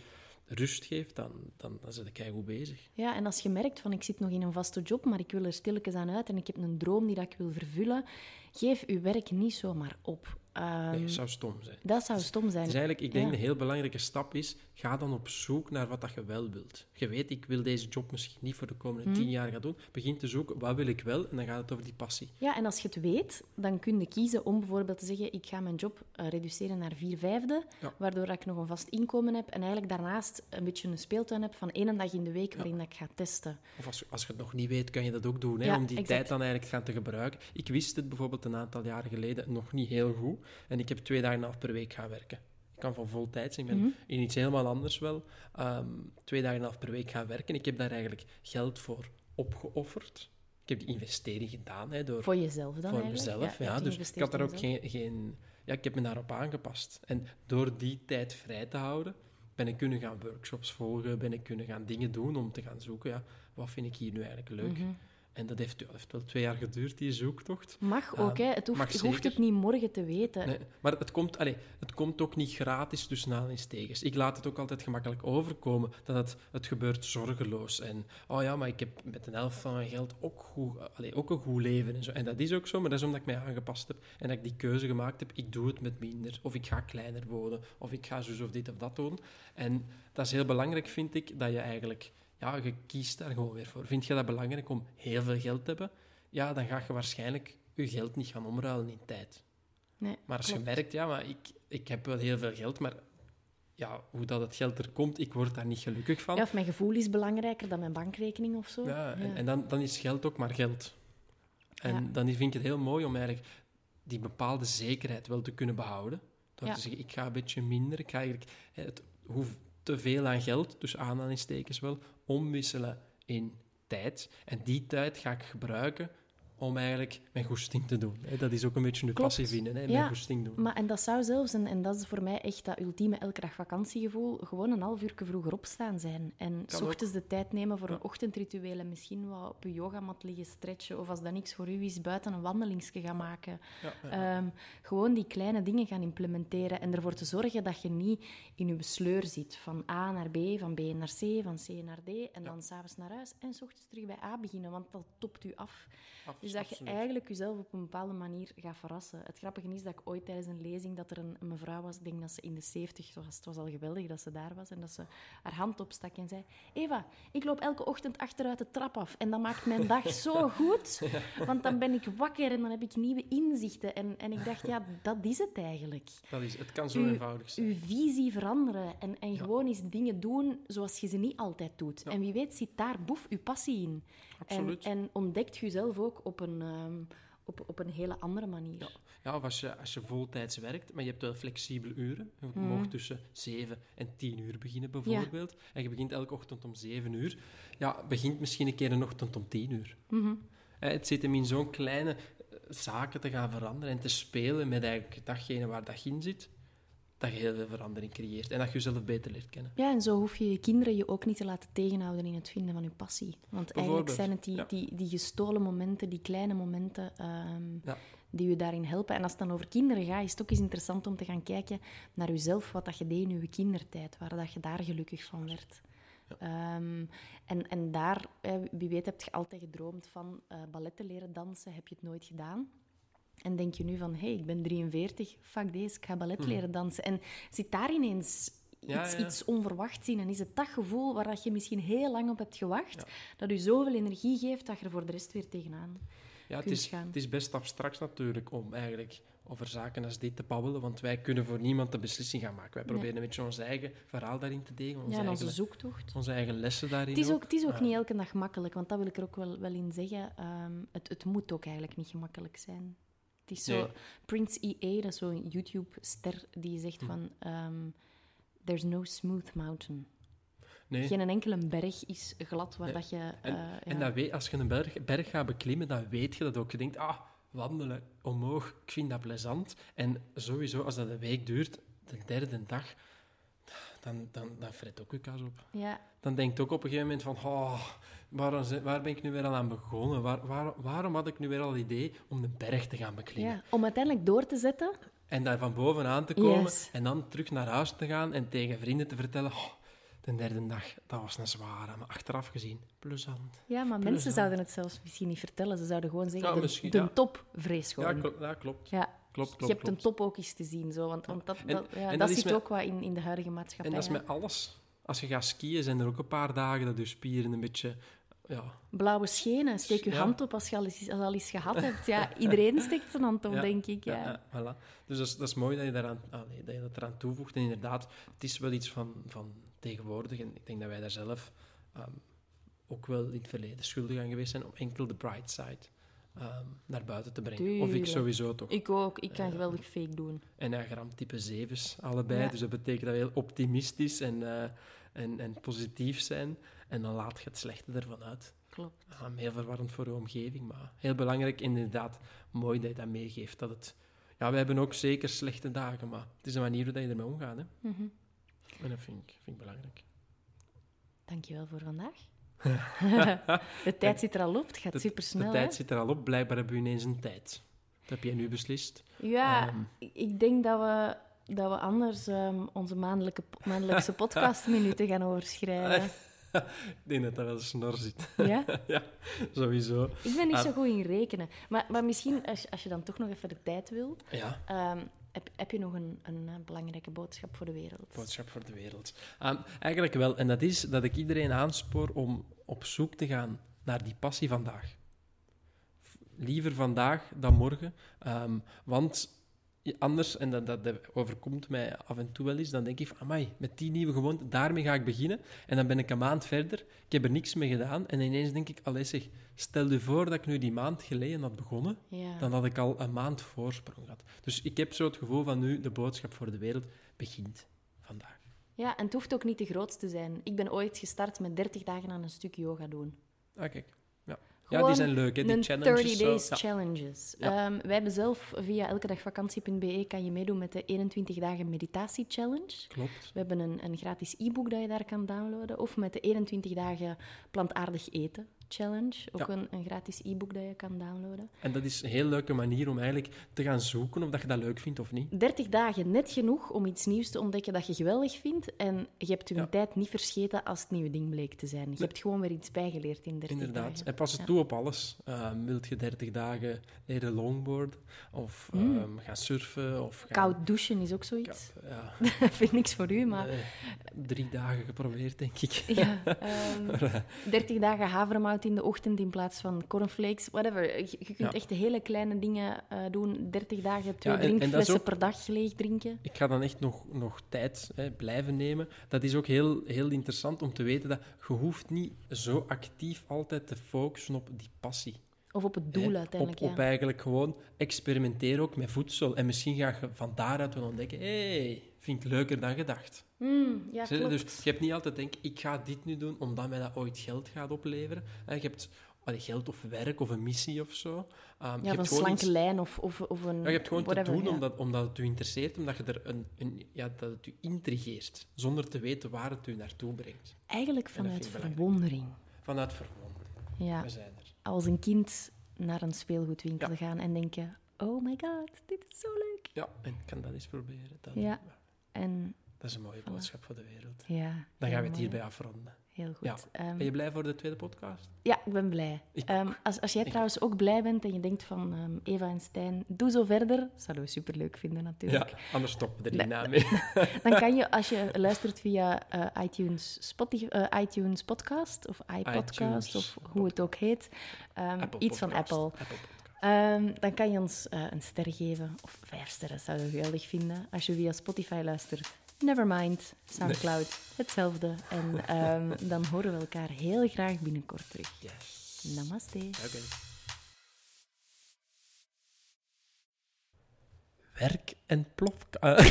rust geeft, dan, dan, dan zit ik keigoed bezig. Ja, en als je merkt van ik zit nog in een vaste job, maar ik wil er stilletjes aan uit en ik heb een droom die dat ik wil vervullen, geef uw werk niet zomaar op. Um, nee, dat zou stom zijn. Dat zou stom zijn. Dus eigenlijk, ik denk ja. een heel belangrijke stap is, ga dan op zoek naar wat dat je wel wilt. Je weet, ik wil deze job misschien niet voor de komende hmm. tien jaar gaan doen. Begin te zoeken, wat wil ik wel? En dan gaat het over die passie. Ja, en als je het weet, dan kun je kiezen om bijvoorbeeld te zeggen, ik ga mijn job uh, reduceren naar vier vijfde, ja. waardoor ik nog een vast inkomen heb en eigenlijk daarnaast een beetje een speeltuin heb van één dag in de week waarin ja. dat ik ga testen. Of als, als je het nog niet weet, kan je dat ook doen, hè, ja, om die exact. tijd dan eigenlijk gaan te gebruiken. Ik wist het bijvoorbeeld een aantal jaren geleden nog niet heel goed. En ik heb twee dagen en een half per week gaan werken. Ik kan van vol tijd zijn, ik ben mm-hmm. in iets helemaal anders wel. Um, twee dagen en een half per week gaan werken. Ik heb daar eigenlijk geld voor opgeofferd. Ik heb die investering gedaan. Hè, door, voor jezelf dan voor eigenlijk? Voor mezelf, ja. ja dus ik had daar ook geen, geen... Ja, ik heb me daarop aangepast. En door die tijd vrij te houden, ben ik kunnen gaan workshops volgen, ben ik kunnen gaan dingen doen om te gaan zoeken. Ja, wat vind ik hier nu eigenlijk leuk? Mm-hmm. En dat heeft, dat heeft wel twee jaar geduurd, die zoektocht. Mag ook, uh, hè. Het hoeft, hoeft het niet morgen te weten. Nee, maar het komt, allez, het komt ook niet gratis tussen aanhalingstekens. Ik laat het ook altijd gemakkelijk overkomen dat het, het gebeurt zorgeloos. En, oh ja, maar ik heb met een helft van mijn geld ook, goed, allez, ook een goed leven. En zo. En dat is ook zo, maar dat is omdat ik mij aangepast heb en dat ik die keuze gemaakt heb. Ik doe het met minder, of ik ga kleiner wonen, of ik ga zo of dit of dat doen. En dat is heel belangrijk, vind ik, dat je eigenlijk... ja, je kiest daar gewoon weer voor. Vind je dat belangrijk om heel veel geld te hebben? Ja, dan ga je waarschijnlijk je geld niet gaan omruilen in tijd. Nee, maar als klopt. Je merkt, ja, maar ik, ik heb wel heel veel geld, maar ja, hoe dat het geld er komt, ik word daar niet gelukkig van. Ja, of mijn gevoel is belangrijker dan mijn bankrekening of zo. Ja, en, ja. en dan, dan is geld ook maar geld. En ja. dan vind ik het heel mooi om eigenlijk die bepaalde zekerheid wel te kunnen behouden. Door ja. te zeggen, ik ga een beetje minder, ik ga eigenlijk het, hoef te veel aan geld, dus aanhalingstekens wel, omwisselen in tijd. En die tijd ga ik gebruiken om eigenlijk mijn goesting te doen. Dat is ook een beetje de passie vinden, mijn ja, goesting doen. Maar, en dat zou zelfs, en, en dat is voor mij echt dat ultieme elke dag vakantiegevoel, gewoon een half uur vroeger opstaan zijn. En 's ochtends de tijd nemen voor ja. een ochtendritueel en misschien wat op je yogamat liggen stretchen, of als dat niks voor u is, buiten een wandelingsje gaan maken. Ja, ja, ja. Um, gewoon die kleine dingen gaan implementeren en ervoor te zorgen dat je niet in je sleur zit. Van A naar B, van B naar C, van C naar D, en ja. dan s'avonds naar huis en 's ochtends terug bij A beginnen, want dat topt u af. af. Dus dat je Absoluut. eigenlijk jezelf op een bepaalde manier gaat verrassen. Het grappige is dat ik ooit tijdens een lezing, dat er een, een mevrouw was, ik denk dat ze in de zeventig was, het was al geweldig dat ze daar was, en dat ze haar hand opstak en zei, Eva, ik loop elke ochtend achteruit de trap af, en dat maakt mijn dag zo goed, want dan ben ik wakker en dan heb ik nieuwe inzichten. En, en ik dacht, ja, dat is het eigenlijk. Dat is, het kan zo u, eenvoudig zijn. Uw visie veranderen en, en ja. gewoon eens dingen doen zoals je ze niet altijd doet. Ja. En wie weet zit daar, boef, uw passie in. Absoluut. En, en ontdekt jezelf ook op Een, um, op, op een hele andere manier. Ja, ja of als je, als je voltijds werkt, maar je hebt wel flexibele uren. Je mm. mag tussen zeven en tien uur beginnen, bijvoorbeeld. Ja. En je begint elke ochtend om zeven uur. Ja, begint misschien een keer een ochtend om tien uur. Mm-hmm. Het zit hem in zo'n kleine zaken te gaan veranderen en te spelen met eigenlijk datgene waar dat in zit, dat je heel veel verandering creëert en dat je jezelf beter leert kennen. Ja, en zo hoef je je kinderen je ook niet te laten tegenhouden in het vinden van je passie. Want eigenlijk zijn het die, ja. die, die gestolen momenten, die kleine momenten, um, ja. die je daarin helpen. En als het dan over kinderen gaat, is het ook eens interessant om te gaan kijken naar jezelf, wat dat je deed in je kindertijd, waar dat je daar gelukkig van werd. Ja. Um, en, en daar, wie weet, heb je altijd gedroomd van uh, ballet te leren dansen, heb je het nooit gedaan. En denk je nu van, hé, hey, ik ben drieënveertig, fuck deze, ik ga ballet leren dansen. En zit daar ineens iets, ja, ja. iets onverwachts in? En is het dat gevoel waar je misschien heel lang op hebt gewacht, ja. dat je zoveel energie geeft dat je er voor de rest weer tegenaan ja, kunt het is, gaan? Het is best abstract natuurlijk om eigenlijk over zaken als dit te babbelen, want wij kunnen voor niemand de beslissing gaan maken. Wij proberen nee. een beetje ons eigen verhaal daarin te delen. Onze ja, eigen, onze zoektocht. Onze eigen lessen daarin. Het is ook, het is ook ah. niet elke dag makkelijk, want dat wil ik er ook wel, wel in zeggen. Um, het, het moet ook eigenlijk niet gemakkelijk zijn. Het is zo, nee. Prince E A, dat is zo'n YouTube-ster, die zegt hm. van... Um, There's no smooth mountain. Nee. Geen enkele berg is glad waar nee. dat je... Uh, en, ja. en dat weet, als je een berg, berg gaat beklimmen, dan weet je dat ook. Je denkt, ah, wandelen omhoog, ik vind dat plezant. En sowieso, als dat een week duurt, de derde dag, dan, dan, dan fret ook je kaas op. Ja. Dan denkt ook op een gegeven moment van... Oh, Waar, waar ben ik nu weer al aan begonnen? Waar, waar, waarom had ik nu weer al het idee om de berg te gaan beklimmen? Ja, om uiteindelijk door te zetten. En daar van bovenaan te komen. Yes. En dan terug naar huis te gaan en tegen vrienden te vertellen... Oh, de derde dag, dat was een zware, maar achteraf gezien, plezant. Ja, maar plezant. Mensen zouden het zelfs misschien niet vertellen. Ze zouden gewoon zeggen, ja, de, de ja. top vrees gewoon. Ja, klopt. Ja, klopt. Ja. Klopt, klopt, je hebt klopt. een top ook eens te zien. Zo, want, want dat, en, dat, ja, dat, dat zit met, ook wat in, in de huidige maatschappij. En dat is met alles. Als je gaat skiën, zijn er ook een paar dagen dat je spieren een beetje... Ja. Blauwe schenen, steek je ja. hand op als je al eens, als je al eens gehad hebt. Ja, iedereen steekt zijn hand op, ja, denk ik. Ja. Ja, ja, voilà. Dus dat is, dat is mooi dat je, daaraan, allee, dat je dat eraan toevoegt. En inderdaad, het is wel iets van, van tegenwoordig. En ik denk dat wij daar zelf um, ook wel in het verleden schuldig aan geweest zijn om enkel de bright side um, naar buiten te brengen. Tuurlijk. Of ik sowieso toch. Ik ook. Ik kan uh, geweldig fake doen. En hij ramt type zevens allebei. Ja. Dus dat betekent dat we heel optimistisch en, uh, en, en positief zijn. En dan laat je het slechte ervan uit. Klopt. Um, heel verwarrend voor je omgeving, maar heel belangrijk. Inderdaad, mooi dat je dat meegeeft. Dat het, ja, we hebben ook zeker slechte dagen, maar het is een manier hoe je ermee omgaat. Hè? Mm-hmm. En dat vind ik, vind ik belangrijk. Dankjewel voor vandaag. De tijd zit er al op, het gaat de, supersnel. De tijd hè? zit er al op, blijkbaar hebben we ineens een tijd. Dat heb jij nu beslist. Ja, um, ik denk dat we... dat we anders um, onze maandelijke, maandelijkse podcastminuten gaan overschrijden. Ik denk dat dat wel snor zit. Ja? Ja, sowieso. Ik ben niet ah. zo goed in rekenen. Maar, maar misschien, als, als je dan toch nog even de tijd wil... Ja. Um, Heb, heb je nog een, een belangrijke boodschap voor de wereld? Boodschap voor de wereld. Um, eigenlijk wel. En dat is dat ik iedereen aanspoor om op zoek te gaan naar die passie vandaag. Liever vandaag dan morgen. Um, want anders, en dat, dat, dat overkomt mij af en toe wel eens, dan denk ik van, amai, met die nieuwe gewoonte, daarmee ga ik beginnen. En dan ben ik een maand verder, ik heb er niks mee gedaan. En ineens denk ik, allee zeg, stel je voor dat ik nu die maand geleden had begonnen, ja. Dan had ik al een maand voorsprong gehad. Dus ik heb zo het gevoel van nu, de boodschap voor de wereld begint vandaag. Ja, en het hoeft ook niet te groot te zijn. Ik ben ooit gestart met dertig dagen aan een stuk yoga doen. Ah, kijk. Ja. Ja, die zijn leuk, hè, die challenges. dertig days zo. Challenges. Ja. Um, wij hebben zelf via elkedagvakantie punt be kan je meedoen met de eenentwintig dagen meditatie challenge. Klopt. We hebben een, een gratis e-book dat je daar kan downloaden. Of met de eenentwintig dagen plantaardig eten challenge. Ook ja. een, een gratis e-book dat je kan downloaden. En dat is een heel leuke manier om eigenlijk te gaan zoeken of dat je dat leuk vindt of niet. dertig dagen, net genoeg om iets nieuws te ontdekken dat je geweldig vindt. En je hebt je ja. tijd niet verscheten als het nieuwe ding bleek te zijn. Je ja. hebt gewoon weer iets bijgeleerd in dertig Inderdaad. Dagen. En pas het ja. toe op alles. Uh, wilt je dertig dagen leren longboarden of uh, mm. gaan surfen? Of gaan... Koud douchen is ook zoiets. Koud, ja. Dat vind ik niks voor u, maar... Uh, drie dagen geprobeerd, denk ik. Ja, um, dertig dagen havermout in de ochtend in plaats van cornflakes, whatever. Je, je kunt ja. echt de hele kleine dingen uh, doen. dertig dagen, twee ja, en, drinkflessen en ook, per dag leeg drinken. Ik ga dan echt nog, nog tijd hè, blijven nemen. Dat is ook heel, heel interessant om te weten dat je hoeft niet zo actief altijd te focussen op die passie. Of op het doel hè, uiteindelijk, op, ja. op eigenlijk gewoon experimenteer ook met voedsel. En misschien ga je van daaruit wel ontdekken, hé, hey, vind ik leuker dan gedacht. Mm, ja, klopt. Dus je hebt niet altijd denk ik ga dit nu doen omdat mij dat ooit geld gaat opleveren. Je hebt allee, geld of werk of een missie of zo. Um, ja, je hebt een slanke iets... lijn of, of, of een... Ja, je hebt gewoon whatever, te doen ja. omdat, omdat het je interesseert, omdat je er een, een, ja, dat het je intrigeert, zonder te weten waar het je naartoe brengt. Eigenlijk vanuit verwondering. Vanuit verwondering. Ja. We zijn er. Als een kind naar een speelgoedwinkel ja. gaan en denken, oh my god, dit is zo leuk. Ja, en ik kan dat eens proberen. Dat, ja. en, dat is een mooie voilà. boodschap voor de wereld. Ja, dan gaan we het hierbij afronden. Heel goed. Ja. Um, ben je blij voor de tweede podcast? Ja, ik ben blij. Ik um, als, als jij ik trouwens ook blij bent en je denkt van um, Eva en Stijn, doe zo verder. Zouden we superleuk vinden natuurlijk. Ja, anders stoppen we er niet na mee. Dan kan je, als je luistert via uh, iTunes, Spotify, uh, iTunes podcast of iPodcast iTunes, of hoe podcast. Het ook heet. Um, iets podcast. van Apple. Apple Um, dan kan je ons uh, een ster geven. Of vijf sterren, zouden we geweldig vinden. Als je via Spotify luistert, nevermind, Soundcloud, nee. hetzelfde. En um, dan horen we elkaar heel graag binnenkort terug. Yes. Namaste. Okay. Werk en plof... Uh.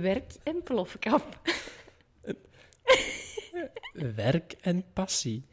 Werk en plofkap. Werk en passie.